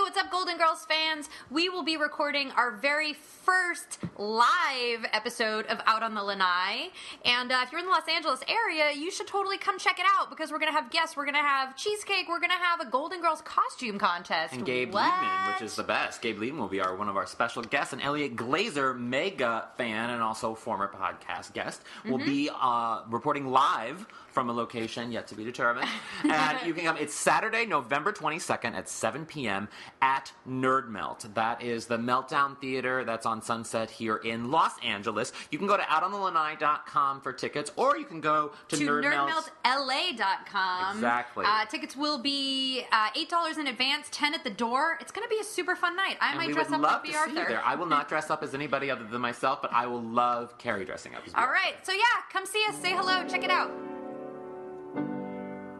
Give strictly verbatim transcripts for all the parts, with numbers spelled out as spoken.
what's up, Golden Girls fans? We will be recording our very first live episode of Out on the Lanai. And uh, if you're in the Los Angeles area, you should totally come check it out, because we're going to have guests, we're going to have cheesecake, we're going to have a Golden Girls costume contest. And Gabe what? Liebman, which is the best. Gabe Liebman will be our one of our special guests, and Elliot Glazer, mega fan and also former podcast guest, will mm-hmm. be uh, reporting live from a location yet to be determined. And you can come. It's Saturday, November twenty-second at seven p.m. at Nerd Melt. That is the Meltdown Theater that's on Sunset here in Los Angeles. You can go to out on the lanai dot com for tickets, or you can go to, to nerd melt l a dot com. Exactly. Uh, tickets will be uh, eight dollars in advance, ten dollars at the door. It's going to be a super fun night. I and might dress up love to be Arthur. You there. I will not dress up as anybody other than myself, but I will love Carrie dressing up as well. All right. So, yeah, come see us. Say hello. Check it out.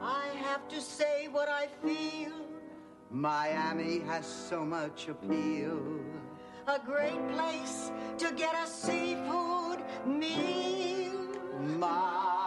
I have to say what I feel. Miami has so much appeal. A great place to get a seafood meal. Miami.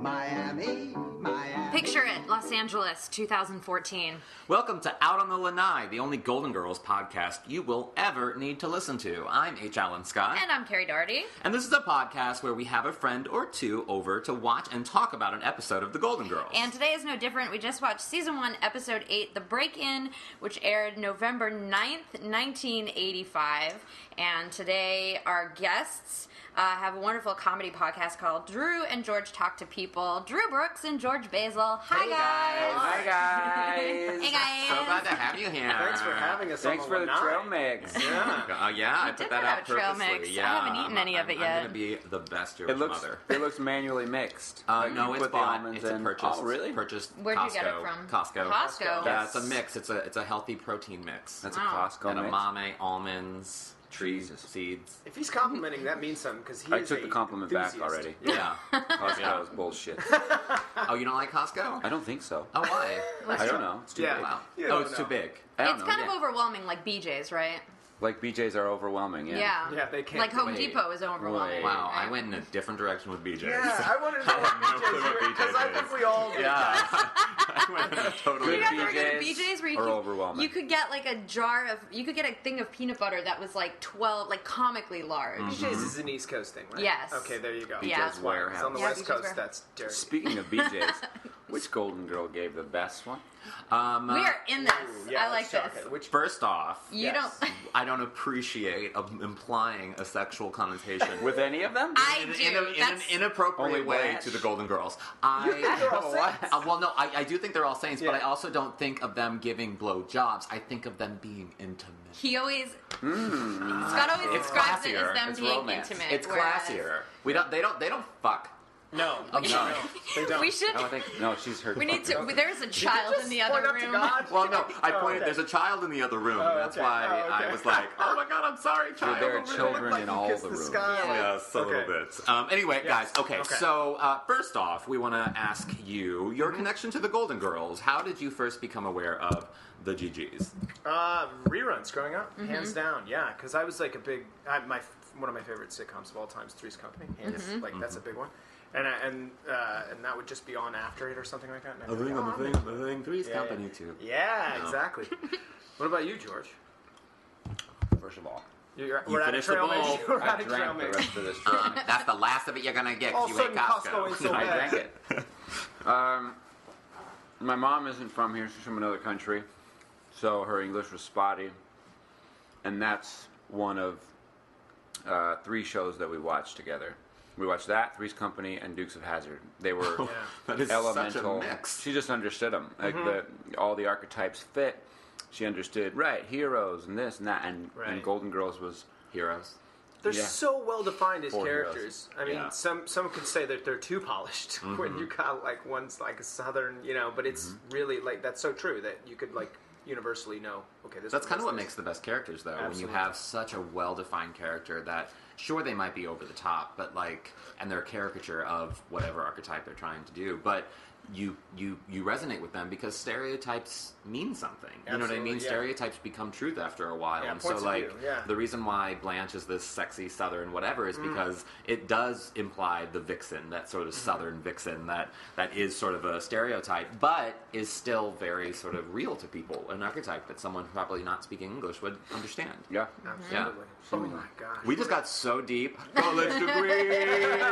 Miami. Miami. Picture it. Los Angeles, two thousand fourteen. Welcome to Out on the Lanai, the only Golden Girls podcast you will ever need to listen to. I'm H. Allen Scott. And I'm Carrie Daugherty. And this is a podcast where we have a friend or two over to watch and talk about an episode of the Golden Girls. And today is no different. We just watched Season one, Episode eight, The Break-In, which aired November ninth, nineteen eighty-five. And today our guests uh, have a wonderful comedy podcast called Drew and George Talk to People. Drew Brooks and George Basil. Hi, hey guys. Guys. Hi guys. Hey guys. So glad to have you here. Thanks for having us. Thanks for the trail mix. Yeah. Oh yeah, I put that out purposely. Yeah. I haven't eaten any of it yet. I'm gonna be the best Jewish mother. It looks manually mixed. Uh, no, it's bought. It's a purchase. Oh really? Purchased. Where'd you get it from? Costco. Costco. Yeah, it's a mix. It's a it's a healthy protein mix. That's a Costco mix. And amame, almonds. Trees, Jesus. Seeds. If he's complimenting, that means something, because he I is I took the compliment enthusiast. Back already. Yeah. yeah. Costco yeah. was bullshit. Oh, you don't like Costco? I don't think so. Oh, why? I don't know. It's too yeah. big. Wow. Yeah, oh, it's know. too big. I don't it's know. kind yeah. of overwhelming, like B J's, right? Like B J's are overwhelming, yeah. Yeah, yeah they can't. Like Home wait. Depot is overwhelming. Wait. Wow, right? I went in a different direction with B J's. Yeah, so I wanted to know what B J's were, because I think we all did. Yeah. I went in a totally you guys were going to B J's where you could, overwhelming. You could get like a jar of, you could get a thing of peanut butter that was like twelve, like comically large. Mm-hmm. B J's is an East Coast thing, right? Yes. Okay, there you go. B J's yeah. Warehouse. It's on the yeah, West B J's Coast, warehouse. That's dirty. Speaking of B J's, which Golden Girl gave the best one? Um, we are in this. Ooh, yeah, I like this. Which, first off, you yes. don't. I don't appreciate a, implying a sexual connotation with any of them. I in, do. In, a, in an inappropriate way wish. To the Golden Girls. I what? Uh, well, no, I, I do think they're all saints, yeah. but I also don't think of them giving blowjobs. I think of them being intimate. He always mm. Scott always it's describes classier. It as them it's being romance. Intimate. It's classier. Whereas... We don't. They don't. They don't fuck. No, oh, no, they don't. We should. I think, no, she's her. We need to. There's a child in the other room. Well, no, I oh, pointed. Okay. There's a child in the other room. Oh, that's okay. why oh, okay. I was like, "Oh my God, I'm sorry, child." There are children like in all the, the rooms. Yeah. Yes, a okay. little bit. Um, anyway, yes. guys. Okay, okay. so uh, first off, we want to ask you your connection to the Golden Girls. How did you first become aware of the G Gs? Uh, reruns growing up, mm-hmm. hands down. Yeah, because I was like a big. I, my one of my favorite sitcoms of all time is Three's Company. Hands mm-hmm. like mm-hmm. that's a big one. And I, and uh, and that would just be on after it or something like that. A ring on the thing, the thing, Three's Company too. Yeah, no. exactly. What about you, George? First of all, you're, you we're at a trail mix. We're at a trail mix. I drank the rest of this. um, that's the last of it you're gonna get. All of a sudden, Costco ain't so bad. I drank it. Um, my mom isn't from here; she's from another country, so her English was spotty, and that's one of uh, three shows that we watched together. We watched that, Three's Company, and Dukes of Hazzard. They were oh, that is elemental. Such a mix. She just understood them. Like mm-hmm. the, all the archetypes fit. She understood, right, heroes and this and that. And, right. and Golden Girls was heroes. They're yeah. so well defined as Four characters. Heroes. I mean, yeah. some some could say that they're too polished mm-hmm. when you got like one's like a southern, you know. But it's mm-hmm. really like that's so true that you could like universally know. Okay, this. That's kind of what makes the best characters, though. Absolutely. When you have such a well defined character that. Sure, they might be over the top, but like, and they're a caricature of whatever archetype they're trying to do, but you you, you resonate with them because stereotypes mean something. Absolutely, you know what I mean? Yeah. Stereotypes become truth after a while, yeah, and so like, yeah. the reason why Blanche is this sexy southern whatever is mm. because it does imply the vixen, that sort of mm-hmm. southern vixen that, that is sort of a stereotype, but is still very sort of real to people, an archetype that someone probably not speaking English would understand. Yeah. Absolutely. Yeah. Oh my gosh. We just got so So deep. College degrees.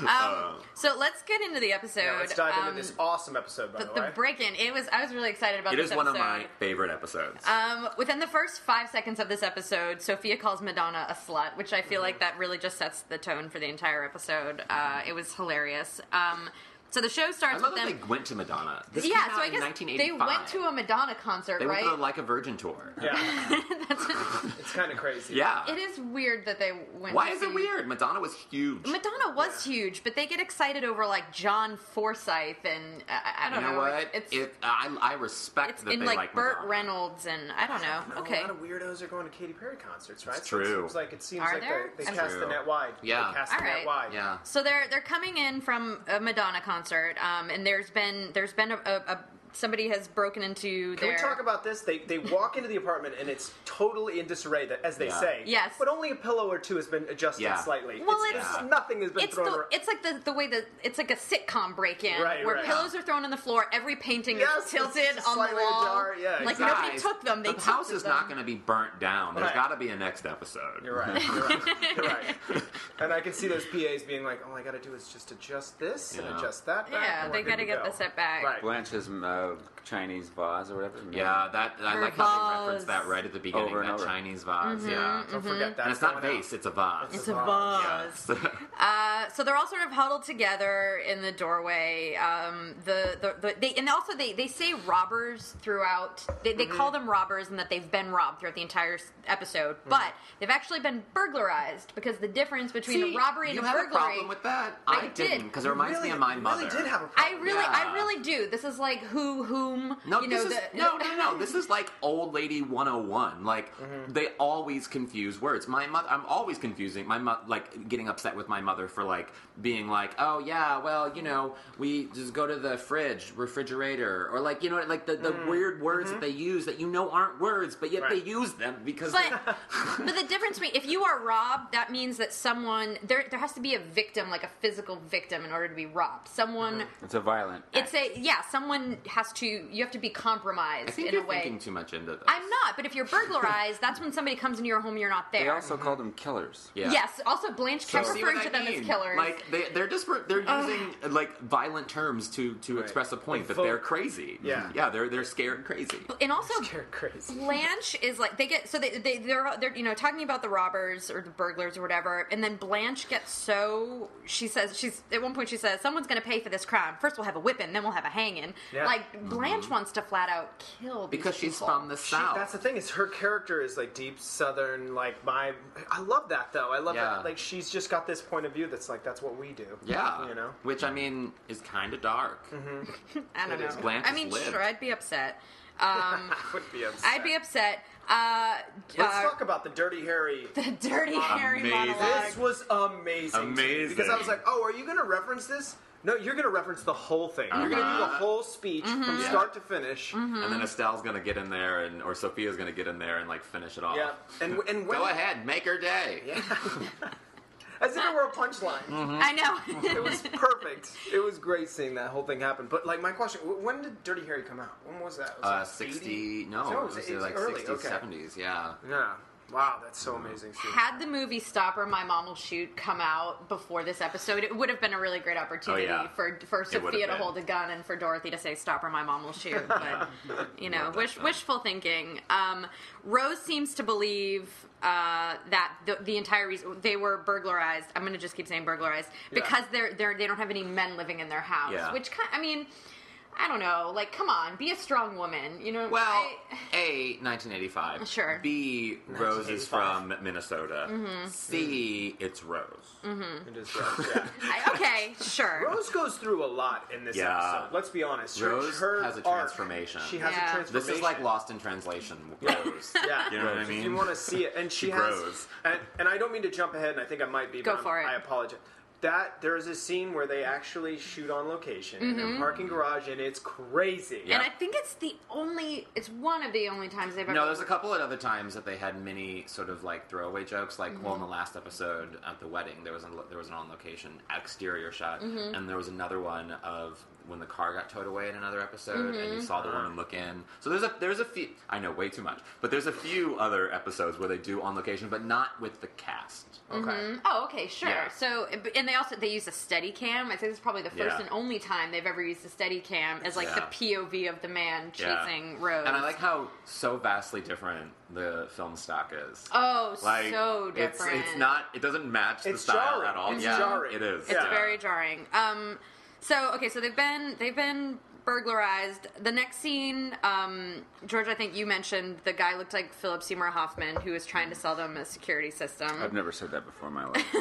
um, um, so let's get into the episode. Yeah, let's dive um, into this awesome episode, by the, the way. The break-in. It was, I was really excited about it this episode. It is one of my favorite episodes. Um, within the first five seconds of this episode, Sophia calls Madonna a slut, which I feel mm-hmm. like that really just sets the tone for the entire episode. Uh, it was hilarious. Um, so the show starts I love with them. They went to Madonna. This yeah, so I guess they went to a Madonna concert, they right? They went to the Like a Virgin tour. Yeah. That's a, it's kind of crazy. Yeah. It is weird that they went Why to is see, it weird? Madonna was huge. Madonna was yeah. huge, but they get excited over like John Forsythe and I, I don't you know. know what? It's, if, I, I respect it's that in, they like, like Burt Madonna. Reynolds and I don't know. I don't know. Okay. A lot of weirdos are going to Katy Perry concerts, right? It's true. So it seems like, it seems are like there? they, they cast true. the net wide. Yeah. They cast All the right. net wide. Yeah. So they're they're coming in from a Madonna concert. Concert, um, and there's been there's been a, a, a somebody has broken into. Can their... we talk about this? They they walk into the apartment and it's totally in disarray, that, as they yeah. say. Yes, but only a pillow or two has been adjusted yeah. slightly. Well, it's, it's, it's nothing has been it's thrown. The, around. It's like the the way that it's like a sitcom break-in right, where right. pillows are thrown on the floor. Every painting yes, is tilted on the wall. Ajar, yeah, like exactly. nobody took them. They the house is them. not going to be burnt down. There's right. got to be a next episode. You're right. You're right. You're right. And I can see those P As being like, all I got to do is just adjust this yeah. and adjust that. Back, yeah, they got to get the set back. Right. Blanche's. Uh, Chinese vase or whatever. Yeah, that I or like vase. how they reference that right at the beginning. Over that over. Chinese vase. Mm-hmm, yeah, don't mm-hmm. forget that. And it's not vase; it's a vase. It's, it's a vase. vase. Yeah. uh, so they're all sort of huddled together in the doorway. Um, the, the, the they and also they, they say robbers throughout. They, they mm-hmm. call them robbers, and that they've been robbed throughout the entire episode. Mm-hmm. But they've actually been burglarized because the difference between See, the robbery and you the have burglary. A problem with that? I, I didn't because it reminds really, me of my mother. Really did have a problem. I really, yeah. I really do. This is like. Who, whom, no, you know, is, the, no, no, no, this is like old lady one oh one. Like, mm-hmm. they always confuse words. My mother, I'm always confusing my mother, like, getting upset with my mother for, like, being like, oh, yeah, well, you know, we just go to the fridge, refrigerator, or, like, you know, like the, the mm. weird words mm-hmm. that they use that you know aren't words, but yet right. they use them because. But, but the difference between, if you are robbed, that means that someone, there, there has to be a victim, like a physical victim, in order to be robbed. Someone. Mm-hmm. It's a violent. It's act. a, yeah, someone. Has to you have to be compromised I think in you're a way. Thinking too much into this. I'm not, but if you're burglarized, that's when somebody comes into your home. You're not there. They also mm-hmm. call them killers. Yeah. Yes. Also, Blanche kept so, referring to I them mean. as killers. Like they, they're just they're uh, using like violent terms to, to right. express a point that they're crazy. Yeah. Yeah. They're they're scared crazy. And also, scared crazy. Blanche is like they get so they they they're they're you know talking about the robbers or the burglars or whatever, and then Blanche gets so she says she's at one point she says someone's going to pay for this crime. First we'll have a whipping, then we'll have a hanging. Yeah. Like, Like, Blanche mm-hmm. wants to flat out kill these Because she's people. from the South. She, that's the thing, is her character is, like, deep Southern, like, my... I love that, though. I love yeah. that. Like, she's just got this point of view that's like, that's what we do. Yeah. You know? Which, I mean, is kind of dark. Mm-hmm. I don't it know. Is. Blanche I mean, lived. sure, I'd be upset. Um, I would be upset. I'd be upset. Uh, Let's uh, talk about the Dirty Harry. The Dirty monologue. Harry monologue. This was amazing. Amazing. Because I was like, oh, are you going to reference this? No, you're going to reference the whole thing. Uh-huh. You're going to do the whole speech mm-hmm. from yeah. start to finish. Mm-hmm. And then Estelle's going to get in there, and or Sophia's going to get in there and, like, finish it off. Yeah. And, and when Go I, ahead. Make her day. Yeah. As if it were a punchline. Mm-hmm. I know. It was perfect. It was great seeing that whole thing happen. But, like, my question, when did Dirty Harry come out? When was that? Was uh, sixty? No, it was, it was like early. sixties, okay. seventies, yeah. Yeah. Wow, that's so amazing. Too. Had the movie Stopper, My Mom Will Shoot, come out before this episode, it would have been a really great opportunity oh, yeah. for, for Sophia to been. hold a gun and for Dorothy to say, Stopper, My Mom Will Shoot. But, you know, wish, wishful thinking. Um, Rose seems to believe uh, that the, the entire reason they were burglarized, I'm going to just keep saying burglarized, yeah. because they're, they're, they don't have any men living in their house, yeah. which, I mean... I don't know. Like, come on. Be a strong woman. You know. Well, I, A, nineteen eighty-five. Sure. B, Rose is from Minnesota. Mm-hmm. C, mm-hmm. it's Rose. Mm-hmm. It is Rose, yeah. I, okay, sure. Rose goes through a lot in this yeah. episode. Let's be honest. Rose her, her has a transformation. Arc, she has yeah. a transformation. This is like Lost in Translation. Rose. yeah. You know Rose. What I mean? You want to see it. And she, she has... Rose. And, and I don't mean to jump ahead, and I think I might be. Go but for it. I apologize. That there is a scene where they actually shoot on location mm-hmm. in a parking garage, and it's crazy. Yep. And I think it's the only, it's one of the only times they've ever... No, there's a couple of other times that they had mini sort of like throwaway jokes. Like, mm-hmm. well, in the last episode at the wedding, there was a, there was an on location exterior shot, mm-hmm. and there was another one of when the car got towed away in another episode, mm-hmm. and you saw the woman look in. So there's a there's a few. I know way too much, but there's a few other episodes where they do on location, but not with the cast. Okay. Mm-hmm. Oh, okay, sure. Yeah. So and they also they use a Steadicam. I think this is probably the first yeah. and only time they've ever used a Steadicam as like yeah. the P O V of the man chasing yeah. Rose. And I like how so vastly different the film stock is. Oh, like, so different. It's, it's not. It doesn't match it's the style jarring. At all. It's yeah, jarring. It is. It's yeah. very jarring. Um. So, okay, so they've been they've been burglarized. The next scene, um, George, I think you mentioned the guy looked like Philip Seymour Hoffman, who was trying to sell them a security system. I've never said that before in my life.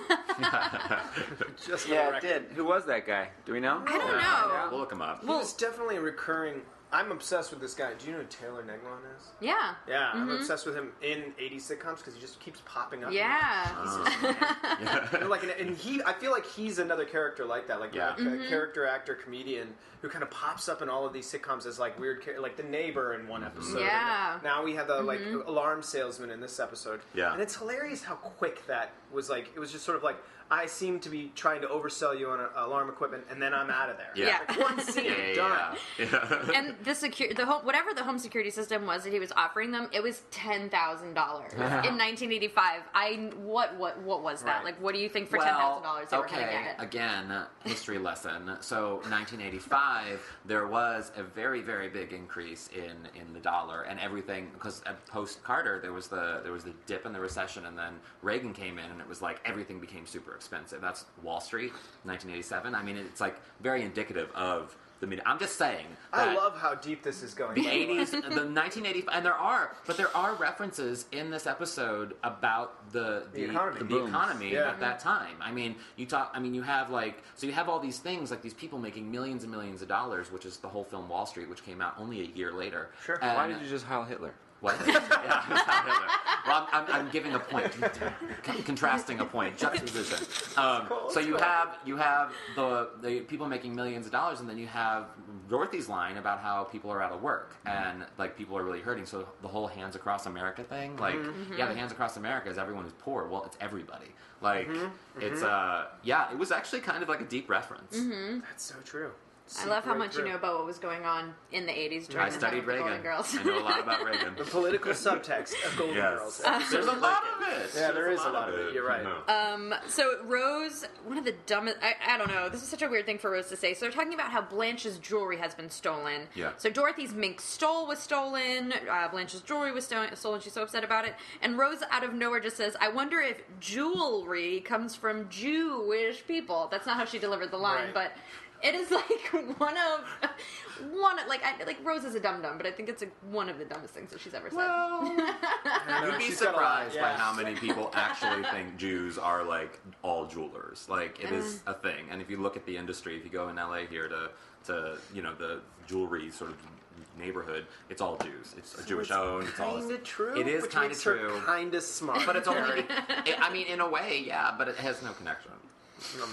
Just yeah, I did. Who was that guy? Do we know? I don't yeah, know. I know. We'll look him up. Well, he was definitely a recurring... I'm obsessed with this guy. Do you know who Taylor Negron is? Yeah. Yeah, mm-hmm. I'm obsessed with him in eighties sitcoms because he just keeps popping up. Yeah. And, uh, and, like, and he, I feel like he's another character like that, like yeah. a, mm-hmm. a character actor, comedian who kind of pops up in all of these sitcoms as like weird, like The Neighbor in one episode. Yeah. And now we have the mm-hmm. like alarm salesman in this episode. Yeah. And it's hilarious how quick that was. Like it was just sort of like. I seem to be trying to oversell you on alarm equipment, and then I'm out of there. Yeah, like one scene yeah, done. Yeah. Yeah. And the secure, the home, whatever the home security system was that he was offering them, it was ten thousand dollars yeah. in nineteen eighty-five. I what what what was that? Right. Like, what do you think for well, ten thousand dollars they okay. were going to get? Again, history lesson. So nineteen eighty-five, there was a very very big increase in, in the dollar and everything because post Carter there was the there was the dip in the recession, and then Reagan came in, and it was like everything became super expensive. That's Wall Street, nineteen eighty-seven. I mean, it's like very indicative of the media. I'm just saying. I love how deep this is going. The eighties, the nineteen eighty-five, and there are, but there are references in this episode about the the, the economy, the, the economy yeah. at that time. I mean, you talk. I mean, you have like so you have all these things like these people making millions and millions of dollars, which is the whole film Wall Street, which came out only a year later. Sure. And why did you just hail Hitler? What? Yeah, well, I'm, I'm, I'm giving a point, contrasting a point, juxtaposition. Um, so you have you have the, the people making millions of dollars, and then you have Dorothy's line about how people are out of work and like people are really hurting. So the whole Hands Across America thing, like mm-hmm. yeah, the Hands Across America is everyone who's poor. Well, it's everybody. Like mm-hmm. it's uh yeah, it was actually kind of like a deep reference. Mm-hmm. That's so true. I love how much through. you know about what was going on in the eighties during I the studied Reagan. Golden Girls. I know a lot about Reagan. The political subtext of Golden yes. Girls. Uh, There's a lot of it. Yeah, There's there is a lot, lot of it. it. You're right. No. Um, so Rose, one of the dumbest... I, I don't know. This is such a weird thing for Rose to say. So they're talking about how Blanche's jewelry has been stolen. Yeah. So Dorothy's mink stole was stolen. Uh, Blanche's jewelry was sto- stolen. She's so upset about it. And Rose, out of nowhere, just says, I wonder if jewelry comes from Jewish people. That's not how she delivered the line, right. but... It is like one of one of, like I, like Rose is a dum dum, but I think it's like one of the dumbest things that she's ever said. Well, you'd be surprised yeah. by how many people actually think Jews are like all jewelers. Like it uh, is a thing, and if you look at the industry, if you go in L A here to to you know the jewelry sort of neighborhood, it's all Jews. It's so Jewish it's owned. It's all kind of true. It is kind of true. Kind of smart, but it's only. it, I mean, in a way, yeah, but it has no connection.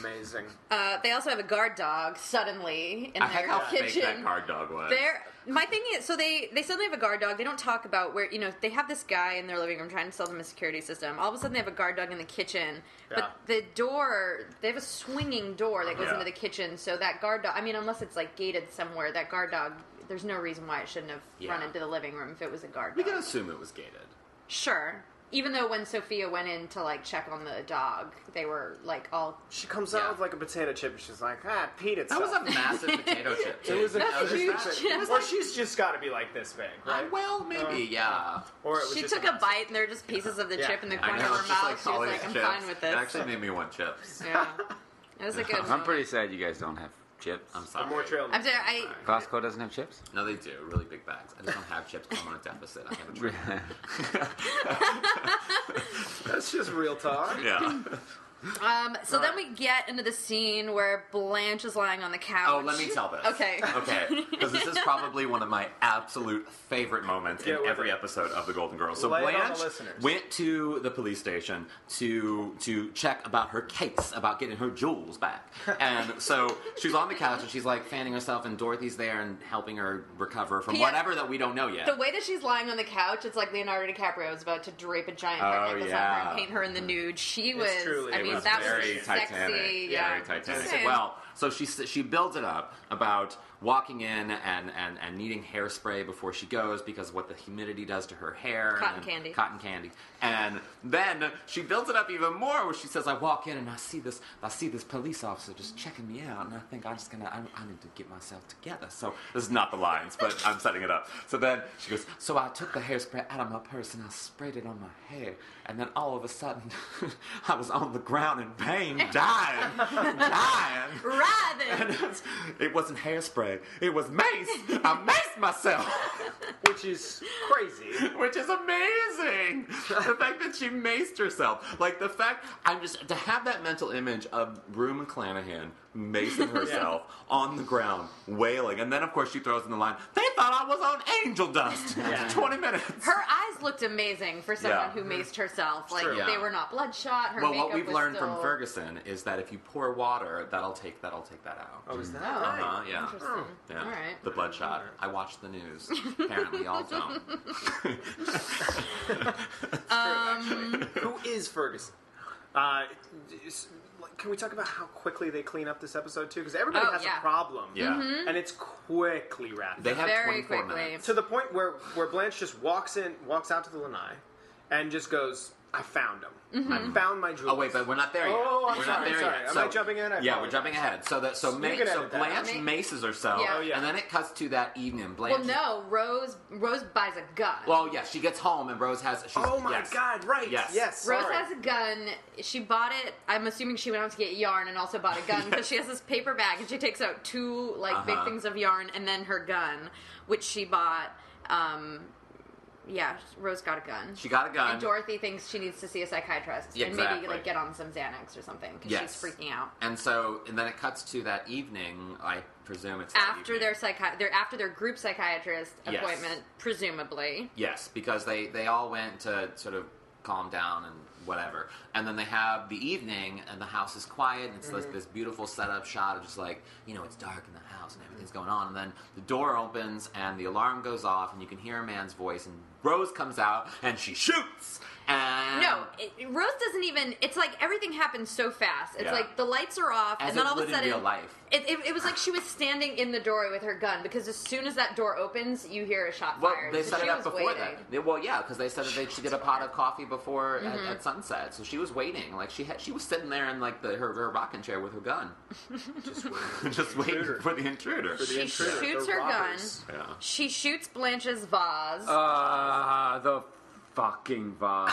Amazing. Uh, they also have a guard dog suddenly in I their how kitchen. Fake that guard dog was. They're, my thing is, so they, they suddenly have a guard dog. They don't talk about where, you know, they have this guy in their living room trying to sell them a security system. All of a sudden they have a guard dog in the kitchen. Yeah. But the door, they have a swinging door that goes yeah. into the kitchen. So that guard dog, I mean, unless it's like gated somewhere, that guard dog, there's no reason why it shouldn't have yeah. run into the living room if it was a guard dog. We can assume it was gated. Sure. Even though when Sophia went in to, like, check on the dog, they were, like, all... She comes yeah. out with, like, a potato chip, and she's like, ah, Pete itself. That was a massive potato chip, too. It was a huge chip. Or she's just got to be, like, this big, right? Uh, well, maybe, um, yeah. Or it was she took a, a bite, and there were just pieces of the yeah. chip in the corner of her mouth. Like, she was like, I'm chips. fine with this. It actually made me want chips. Yeah. It was a good one. I'm pretty sad you guys don't have chips. I'm sorry. I'm more trail. I'm sorry, I, Costco doesn't have chips? No, they do. Really big bags. I just don't have chips because I'm on a deficit. I have a trip. That's just real talk. Yeah. Um, so right. then we get into the scene where Blanche is lying on the couch. Oh, let me tell this. Okay. Okay. Because this is probably one of my absolute favorite moments yeah, in every it. episode of The Golden Girls. So Lay Blanche went to the police station to to check about her case, about getting her jewels back. And so she's on the couch and she's like fanning herself and Dorothy's there and helping her recover from P. whatever that we don't know yet. The way that she's lying on the couch, it's like Leonardo DiCaprio is about to drape a giant oh, necklace yeah. on her and paint her in the nude. She it's was... Truly. I mean, Was that very was Titanic. Sexy, yeah. Very Titanic. Okay. Well, so she she builds it up about walking in and, and, and needing hairspray before she goes because of what the humidity does to her hair. Cotton candy. Cotton candy. And then she builds it up even more where she says, I walk in and I see this I see this police officer just checking me out and I think I'm just going to, I need to get myself together. So this is not the lines, but I'm setting it up. So then she goes, so I took the hairspray out of my purse and I sprayed it on my hair. And then all of a sudden, I was on the ground in pain, dying, dying. Writhing. It wasn't hairspray. It was mace. I maced myself. Which is crazy. Which is amazing. The fact that she maced herself. Like the fact, I'm just, to have that mental image of Rue McClanahan macing herself yeah. on the ground, wailing. And then, of course, she throws in the line, they thought I was on angel dust yeah. for twenty minutes. Her eyes looked amazing for someone yeah. who maced herself. It's like, true. they yeah. were not bloodshot. Her well, makeup what we've was learned still... from Ferguson is that if you pour water, that'll take, that'll take that out. Oh, is that right? Uh-huh, yeah. Interesting. Yeah. All right. The bloodshot. I watched the news. Apparently, y'all don't. um, Who is Ferguson? Uh, can we talk about how quickly they clean up this episode, too? Because everybody oh, has yeah. a problem. Yeah. Mm-hmm. And it's quickly wrapped up. They have Very quickly. Minutes. To the point where, where Blanche just walks in, walks out to the lanai, and just goes, I found him. Mm-hmm. I found my jewels. Oh wait, but we're not there yet. Oh, I'm we're sorry, not there sorry. Yet. Am so, I jumping ahead? I yeah, we're jumping ahead. So that so, so, ma- so Blanche that. maces herself, yeah. Oh, yeah. and then it cuts to that evening. Blanche. Well, no, Rose Rose buys a gun. Well, yeah, she gets home and Rose has. She's, oh my yes. God! Right. Yes. Yes. Rose sorry. has a gun. She bought it. I'm assuming she went out to get yarn and also bought a gun because yes. she has this paper bag and she takes out two like uh-huh. big things of yarn and then her gun, which she bought. Um, Yeah, Rose got a gun. She got a gun. And Dorothy thinks she needs to see a psychiatrist yeah, and exactly. maybe like get on some Xanax or something because yes. she's freaking out. And so, and then it cuts to that evening. I presume it's that after evening. their psychi- their after their group psychiatrist yes. appointment, presumably. Yes, because they they all went to sort of calm down and whatever. And then they have the evening and the house is quiet and it's mm-hmm. this beautiful setup shot of just like, you know, it's dark in the house and everything's going on. And then the door opens and the alarm goes off and you can hear a man's voice and Rose comes out and she shoots. And no, it, Rose doesn't even, it's like everything happens so fast. It's yeah. like the lights are off as and then all of a sudden, it, it, it was like she was standing in the doorway with her gun because as soon as that door opens, you hear a shot well, fired. They so set it up before that. Well, yeah, because they said that they, she did a pot of coffee before mm-hmm. at, at sunset. So she was waiting. Like she had, she was sitting there in like the, her, her rocking chair with her gun. Just waiting, Just waiting for the intruder. For the she intruder. shoots They're her robbers. gun. Yeah. She shoots Blanche's vase. Ah, uh, the fucking vibe.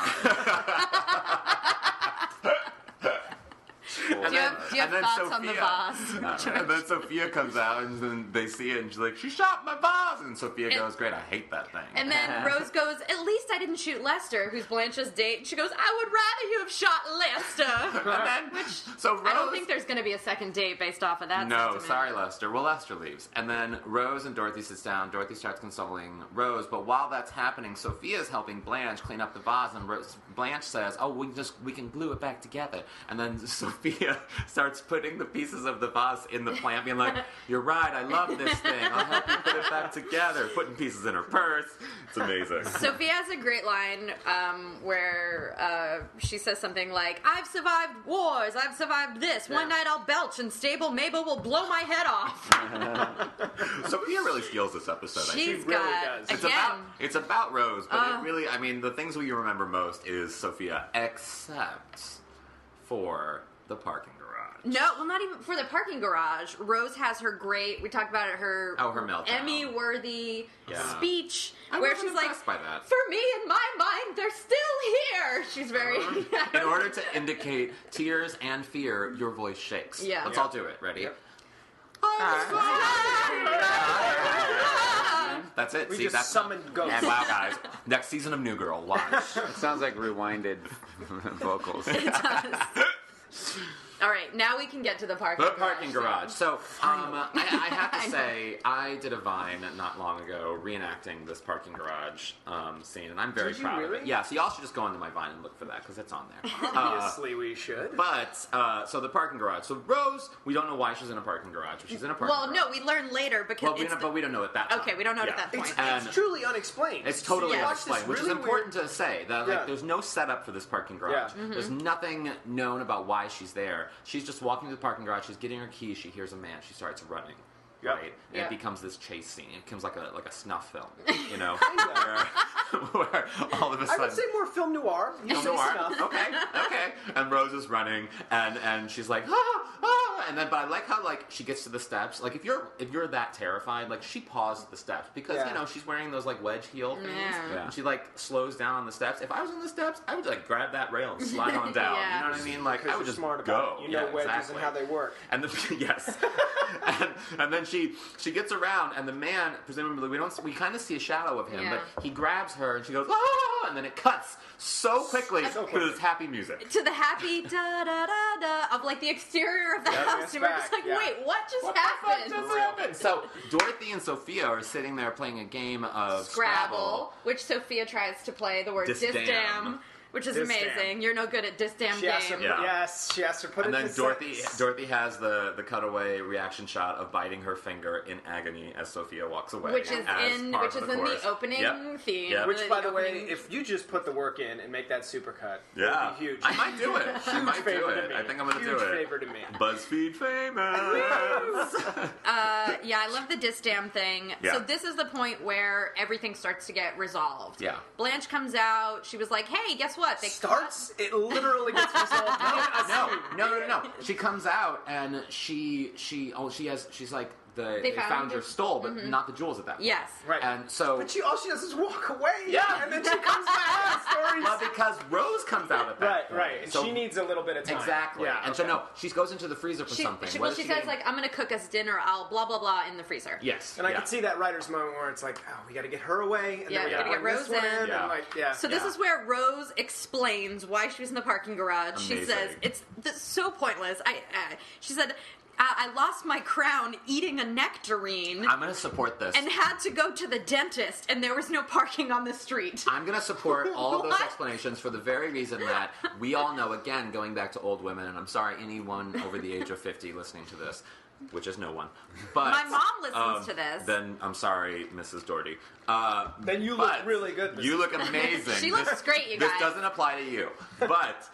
Cool. Do you have, do you have thoughts Sophia, on the vase? And then Sophia comes out and then they see it and she's like, she shot my vase! And Sophia and, goes, great, I hate that thing. And then Rose goes, at least I didn't shoot Lester, who's Blanche's date. And she goes, I would rather you have shot Lester. And then, Which, so Rose, I don't think there's going to be a second date based off of that. No, sentiment. sorry Lester. Well, Lester leaves. And then Rose and Dorothy sits down. Dorothy starts consoling Rose. But while that's happening, Sophia's helping Blanche clean up the vase. And Rose, Blanche says, oh, we, just, we can glue it back together. And then Sophia... Sophia starts putting the pieces of the vase in the plant, being like, "You're right, I love this thing. I'll help you put it back together." Putting pieces in her purse. It's amazing. Sophie has a great line um, where uh, she says something like, "I've survived wars. I've survived this. One yeah. night I'll belch and Stable Mabel will blow my head off." Sophia really steals this episode. She's I think. She really does. It's about, it's about Rose, but uh, it really, I mean, the things we remember most is Sophia, except for the parking garage. No, well, not even for the parking garage. Rose has her great, we talked about it, her, oh, her Emmy-worthy yeah. speech. I where she's like, by that. For me, in my mind, they're still here. She's very... in order to indicate tears and fear, your voice shakes. Yeah. Let's yeah. all do it. Ready? Yep. That's it. We See, just that's summoned ghosts. And wow, guys, next season of New Girl, watch. It sounds like rewinded vocals. It does. All right, now we can get to the parking. The parking garage. garage. So um, I, I have to say, I, I did a Vine not long ago reenacting this parking garage um, scene, and I'm very did proud you really? of it. Yeah, so y'all should just go onto my Vine and look for that because it's on there. Obviously, uh, we should. But uh, so the parking garage. So Rose, we don't know why she's in a parking garage, but she's in a parking. Well, garage. Well, no, we learn later because. Well, we the... but we don't know at that. Time. Okay, we don't know yeah. at that point. It's, and it's truly unexplained. It's totally yeah. unexplained, which really is important weird... to say. That like, yeah. there's no setup for this parking garage. Yeah. Mm-hmm. There's nothing known about why she's there. She's just walking to the parking garage. She's getting her key. She hears a man. She starts running. Yep. Right, and yep. it becomes this chase scene. It becomes like a like a snuff film, you know, where, where all of a sudden I would say more film noir. Film noir. okay, okay. And Rose is running, and and she's like ah ah. And then, but I like how like she gets to the steps. Like if you're if you're that terrified, like she paused at the steps because yeah. you know she's wearing those like wedge heel things. Yeah. Yeah. And she like slows down on the steps. If I was on the steps, I would like grab that rail and slide on down. yeah. You know what I mean? Like I would just smart go. About you know yeah, wedges exactly. and how they work. And the, yes, and, and then she. She, she gets around, and the man, presumably, we don't we kind of see a shadow of him, yeah. but he grabs her, and she goes, ah! And then it cuts so quickly so to quick. this happy music. To the happy da-da-da-da of, like, the exterior of the yep, house, and we're back. just like, yeah. wait, what just what happened? What just happened? So Dorothy and Sophia are sitting there playing a game of Scrabble, Scrabble. which Sophia tries to play the word disdam. Which is dis amazing. Damn. You're no good at dis damn she game. Her, yeah. Yes, she has to put and it in the And then Dorothy sentence. Dorothy has the, the cutaway reaction shot of biting her finger in agony as Sophia walks away. Which is in which is the in course. the opening yep. theme. Yep. Which, the, by the, the way, if you just put the work in and make that supercut, yeah. it would be huge. I might do it. I might do it. I think I'm going to do it. Huge favor to me. BuzzFeed famous. uh, yeah, I love the dis damn thing. Yeah. So this is the point where everything starts to get resolved. Yeah. Blanche comes out. She was like, hey, guess what? What, they starts cut? It literally gets resolved. no, no, no, no, no. She comes out and she she oh she has she's like the they, they found, found your stole, but mm-hmm. not the jewels at that point. Yes, right. And so, but she all she does is walk away. Yeah, and then she comes back. Stories. Well, because Rose comes out at that. Right, point. right. And so, she needs a little bit of time. Exactly. Yeah, and okay. so no, she goes into the freezer for she, something. She, well, she, she says like, "I'm going to cook us dinner. I'll blah blah blah in the freezer." Yes, and yeah. I can see that writer's moment where it's like, "Oh, we got to get her away." And yeah, then we got to get Rose in. in. Yeah. And like, yeah. So this yeah. is where Rose explains why she was in the parking garage. Amazing. She says, "It's this, so pointless." I. Uh, she said. Uh, I lost my crown eating a nectarine. I'm going to support this. And had to go to the dentist, and there was no parking on the street. I'm going to support all of those explanations for the very reason that we all know, again, going back to old women, and I'm sorry anyone over the age of fifty listening to this, which is no one. But my mom listens um, to this. Then, I'm sorry, Missus Doherty. Uh, then you look really good. You look amazing. She looks this, great, you guys. This doesn't apply to you. But...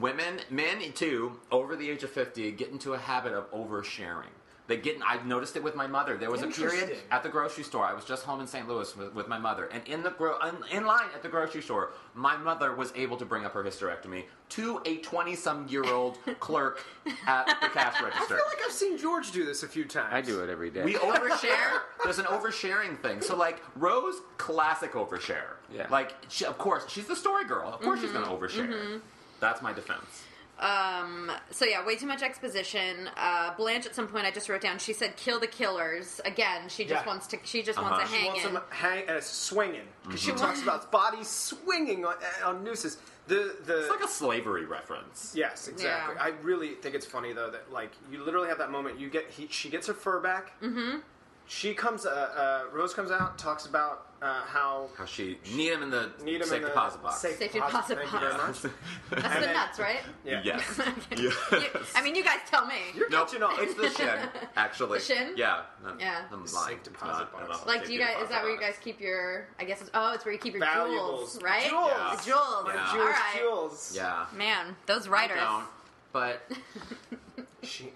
women, men too, over the age of fifty, get into a habit of oversharing. They get. I've noticed it with my mother. There was a period at the grocery store. I was just home in Saint Louis with, with my mother, and in the gro in, in line at the grocery store, my mother was able to bring up her hysterectomy to a twenty-some-year-old clerk at the cash register. I feel like I've seen George do this a few times. I do it every day. We overshare. There's an oversharing thing. So, like, Rose, classic overshare. Yeah. Like, she, of course, she's the story girl. Of course, mm-hmm. she's going to overshare. Mm-hmm. That's my defense. Um, so, yeah, way too much exposition. Uh, Blanche, at some point, I just wrote down, she said, kill the killers. Again, she just yeah. wants to She just uh-huh. wants a hangin'. She wants them hang, uh, swinging. Because mm-hmm. she talks about bodies swinging on, on nooses. The, the, it's like a slavery reference. Yes, exactly. Yeah. I really think it's funny, though, that, like, you literally have that moment. You get he, She gets her fur back. Mm-hmm. She comes. Uh, uh, Rose comes out, talks about uh, how how she need him in the need him safe in the deposit box. Safe, safe deposit, deposit box. Thank you very much. That's the nuts, right? Yeah. Yes. Okay. Yes. You, I mean, you guys tell me. You're nope. catching on. It's the shin, actually. The shin. Yeah. I'm, yeah. I'm the safe deposit box. Enough. Like, do you guys? Is that where you guys keep your? I guess. It's, oh, it's where you keep your valuables, jewels, right? Jewels. Yeah. The jewels. Yeah. Yeah. All right. Jewels. Yeah. Man, those writers. I don't, but. She.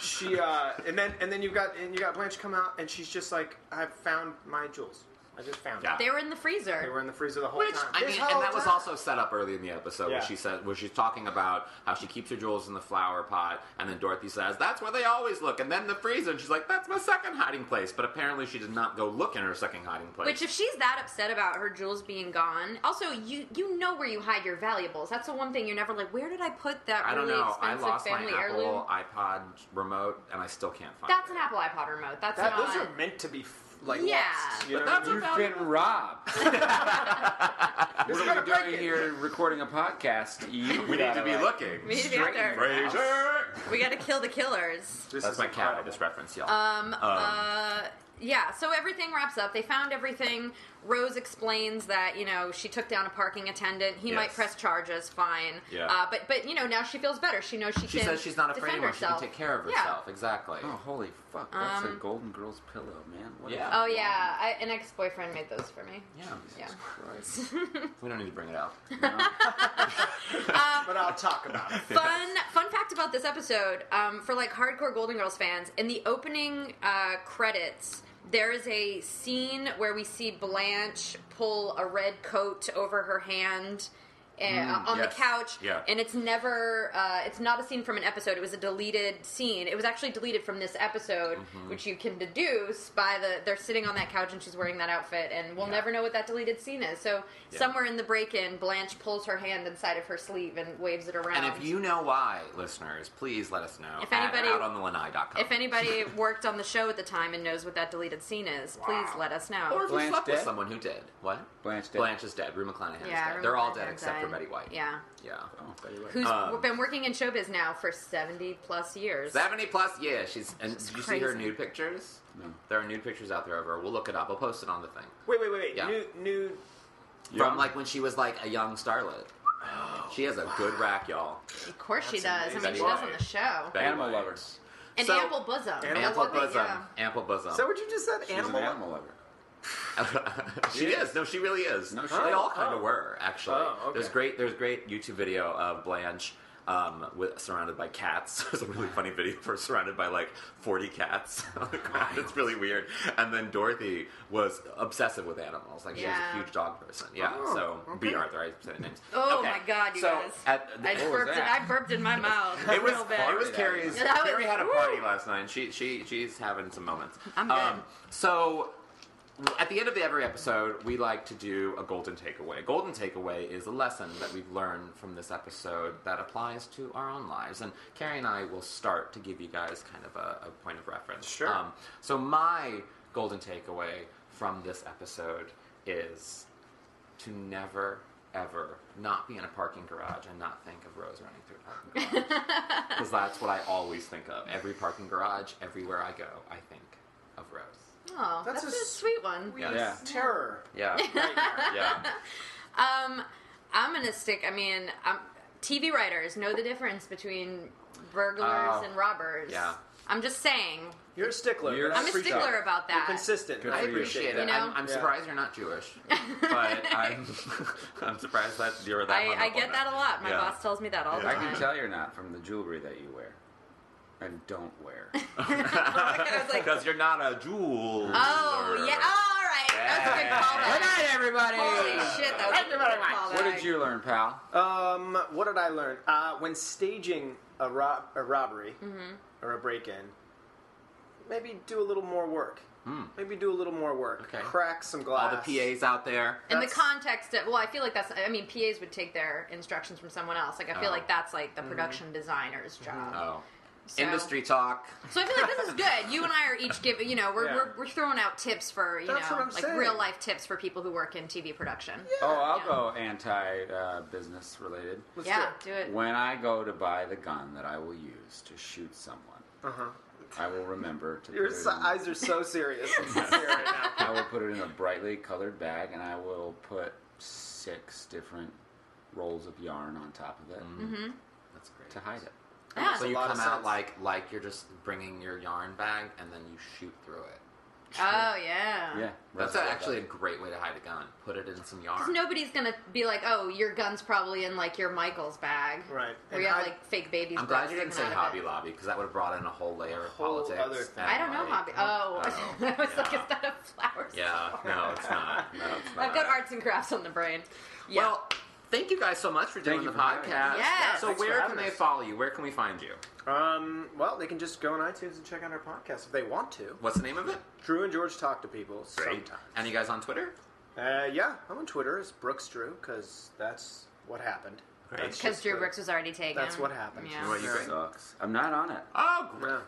She uh, and then and then you've got and you got Blanche come out and she's just like, I found my jewels. I just found yeah. them. They were in the freezer. They were in the freezer the whole Which, time. I mean, and that was also set up early in the episode yeah. where she said where she's talking about how she keeps her jewels in the flower pot, and then Dorothy says, that's where they always look, and then the freezer, and she's like, that's my second hiding place. But apparently she did not go look in her second hiding place. Which, if she's that upset about her jewels being gone, also you you know where you hide your valuables. That's the one thing you're never like, where did I put that really I don't know. expensive I lost family my Apple heirloom? iPod remote, and I still can't find that's it. That's an Apple iPod remote. That's that, not... Those are meant to be Like yeah, lost, you but that's you've been robbed. What are we doing here? Recording a podcast? You we need to be like, looking. We need to be out there. We got to kill the killers. This that's is my cat. I just referenced y'all. Um. um uh, Yeah, so everything wraps up. They found everything. Rose explains that, you know, she took down a parking attendant. He yes. might press charges, fine. Yeah. Uh, but, but, you know, now she feels better. She knows she, she can defend herself. She says she's not afraid anymore. Herself. She can take care of herself. Yeah. Exactly. Oh, holy fuck. That's um, a Golden Girls pillow, man. What yeah. Oh, yeah. I, an ex-boyfriend made those for me. Yeah. Jesus yeah. Christ. We don't need to bring it up. No. uh, but I'll talk about it. Fun, fun fact about this episode, um, for, like, hardcore Golden Girls fans, in the opening uh, credits... There is a scene where we see Blanche pull a red coat over her hand and, mm, uh, on yes. the couch, yeah. and it's never, uh, it's not a scene from an episode. It was a deleted scene. It was actually deleted from this episode, mm-hmm. which you can deduce by the, they're sitting on that couch and she's wearing that outfit, and we'll yeah. never know what that deleted scene is. So yeah. somewhere in the break-in, Blanche pulls her hand inside of her sleeve and waves it around. And if you know why, listeners, please let us know. If anybody, out on the lanai dot com. If anybody worked on the show at the time and knows what that deleted scene is, wow. please let us know. Or if Blanche you slept dead? with someone who did. What? Blanche dead. Blanche is dead. Rue McClanahan yeah, is dead. Rue they're all dead except died. for Betty White. Yeah. Yeah. Oh, Betty White. Who's um, been working in showbiz now for seventy plus years. seventy plus years. She's, and That's did you crazy. see her nude pictures? No. There are nude pictures out there of her. We'll look it up. I'll post it on the thing. Wait, wait, wait, wait. Yeah. Nude, nude. From young? like when she was like a young starlet. Oh, she has a wow. good rack, y'all. Of course That's she does. Amazing. I mean, she does on the show. Betty animal White. lovers. An so, ample bosom. Animal ample bosom. Yeah. Ample bosom. So what you just said? She's animal, an animal lover. she is. No, she really is. No, she oh, they all kind of oh. were, actually. Oh, okay. There's great. There's great YouTube video of Blanche um, with surrounded by cats. There's a really funny video of her surrounded by like forty cats. It's really weird. And then Dorothy was obsessive with animals. Like she yeah. was a huge dog person. Yeah. Oh, so okay. B. Arthur. I said names. Oh okay. my God, you so guys! At the, I, burped in, I burped in my mouth. It was. It was Carrie's. Carrie had a party last night. She she she's having some moments. I'm good. Um, so. At the end of every episode, we like to do a golden takeaway. A golden takeaway is a lesson that we've learned from this episode that applies to our own lives. And Carrie and I will start to give you guys kind of a, a point of reference. Sure. Um, so my golden takeaway from this episode is to never, ever not be in a parking garage and not think of Rose running through a parking garage. Because that's what I always think of. Every parking garage, everywhere I go, I think of Rose. Oh, that's, that's a, a sweet one. Yeah, yeah. Terror. Yeah. yeah. Um, I'm gonna stick. I mean, um, T V writers know the difference between burglars uh, and robbers. Yeah. I'm just saying. You're a stickler. You're I'm a stickler out. about that. You're consistent. Good I appreciate you. it. You know? I'm, I'm yeah. surprised you're not Jewish, but I'm, I'm surprised that you're that. I, I get that a lot. My yeah. boss tells me that all yeah. the time. I can tell you're not from the jewelry that you wear. And don't wear. Because like, you're not a jewel. Oh, yeah. All right. Yeah. That's a good callback. Good night, everybody. Holy shit. That was Thank a good callback. What did you learn, pal? Um, what did I learn? Uh, when staging a, rob- a robbery mm-hmm. or a break-in, maybe do a little more work. Mm. Maybe do a little more work. Okay. Crack some glass. All the P As out there. In that's... the context of, well, I feel like that's, I mean, P As would take their instructions from someone else. Like, I feel oh. like that's, like, the production mm-hmm. designer's job. Oh. So. Industry talk. So I feel like this is good. You and I are each giving, you know, we're, yeah. we're we're throwing out tips for, you That's know, like saying. real life tips for people who work in T V production. Yeah. Oh, I'll yeah. go anti uh, business related. Let's yeah, do it. do it. When I go to buy the gun that I will use to shoot someone, uh-huh. I will remember to. Your so, in, eyes are so serious and sincere right now. I will put it in a brightly colored bag, and I will put six different rolls of yarn on top of it. Mm-hmm. That's great. To hide it. Yeah. So you come out like like you're just bringing your yarn bag, and then you shoot through it. Sure. Oh, yeah. Yeah. That's actually a great way to hide a gun. Put it in some yarn. Because nobody's going to be like, oh, your gun's probably in, like, your Michael's bag. Right. Where you have, like, fake babies. I'm glad you didn't say Hobby Lobby, because that would have brought in a whole layer of politics. Other thing. I don't know Hobby. Oh. I was like, is that a flower store? Yeah. No, it's not. No, it's not. I've got arts and crafts on the brain. Yeah. Well, thank you guys so much for doing the podcast. Yeah. So where can they follow you? Where can we find you? Um, well, they can just go on iTunes and check out our podcast if they want to. What's the name of it? Drew and George Talk to People. Great. Sometimes. And you guys on Twitter? Uh, yeah, I'm on Twitter. It's Brooks Drew, because that's what happened. Because Drew Brooks was already taken. That's what happened. Yeah. Well, you guys sucks. I'm not on it. Oh, great. Yeah.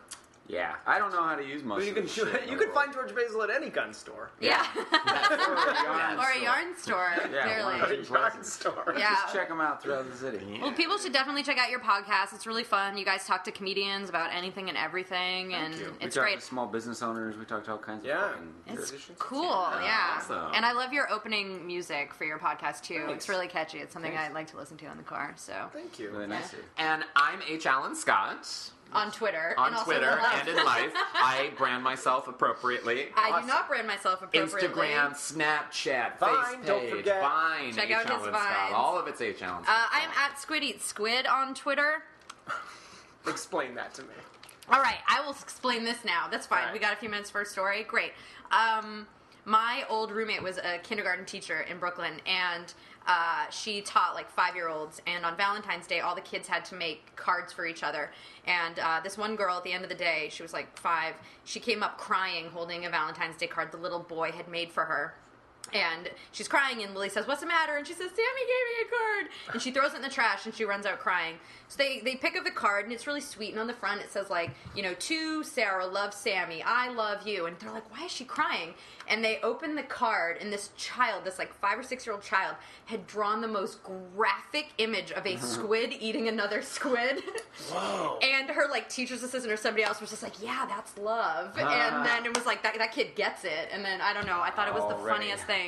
Yeah, I don't know how to use mushrooms. You can do it. You can find George Basil at any gun store. Yeah, yeah. Or a yarn store. Yeah, or a yarn store. Yeah, just check them out throughout the city. Yeah. Well, people should definitely check out your podcast. It's really fun. You guys talk to comedians about anything and everything, Thank and you. It's we great. We talk to small business owners. We talk to all kinds yeah. of fucking it's positions. Cool. Yeah, yeah. Awesome. And I love your opening music for your podcast too. Thanks. It's really catchy. It's something Thanks. I like to listen to in the car. So thank you. Really nice. Yeah. And I'm H. Allen Scott. On Twitter. On and Twitter also in and in life. I brand myself appropriately. I awesome. do not brand myself appropriately. Instagram, Snapchat, Vine, don't forget. Vine. Check H. out Allen his Vine. All of it's H. Allen Scott. Uh, I'm at Squid Eat Squid on Twitter. Explain that to me. All right. I will explain this now. That's fine. Right. We got a few minutes for a story. Great. Um, my old roommate was a kindergarten teacher in Brooklyn, and... Uh, she taught like five-year-olds, and on Valentine's Day, all the kids had to make cards for each other. And uh, this one girl, at the end of the day, she was like five. She came up crying, holding a Valentine's Day card the little boy had made for her. And she's crying, and Lily says, "What's the matter?" And she says, "Sammy gave me a card." And she throws it in the trash, and she runs out crying. So they, they pick up the card, and it's really sweet. And on the front, it says, like, you know, "To Sarah, love Sammy. I love you." And they're like, "Why is she crying?" And they open the card, and this child, this, like, five- or six-year-old child, had drawn the most graphic image of a squid eating another squid. Whoa. And her, like, teacher's assistant or somebody else was just like, "Yeah, that's love." Uh. And then it was like, that, that kid gets it. And then, I don't know, I thought it was Already. the funniest thing.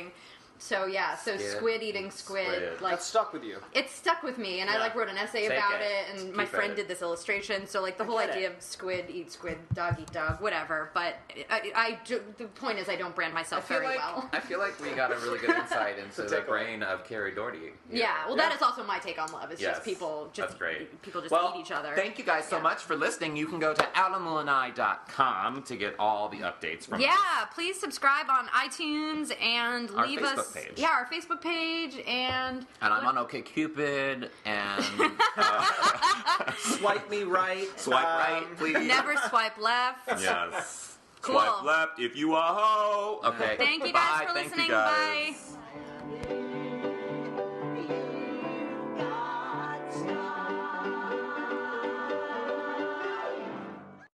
So yeah, so squid, squid eating squid, squid. Like, that's stuck with you. It's stuck with me, and yeah. I like wrote an essay Take about it, it and Keep my friend it. did this illustration. So like the I whole idea it. of squid eat squid, dog eat dog, whatever. But I, I do, the point is I don't brand myself very like, well. I feel like we got a really good insight into the brain away. of Carrie Doherty. Yeah, yeah well yeah. that is also my take on love. It's yes. just people, just that's great. people just well, eat each other. Thank you guys so yeah. much for listening. You can go to out on the lanai dot com to get all the updates from. Yeah, us. please subscribe on iTunes and Our leave Facebook us. Page. Yeah, our Facebook page, and... And I'm on OkCupid, and... Uh, swipe me right. Swipe um, right, please. Never swipe left. Yes. Cool. Swipe left if you are ho. Okay. Thank you guys Bye. for Thank listening. You guys. Bye.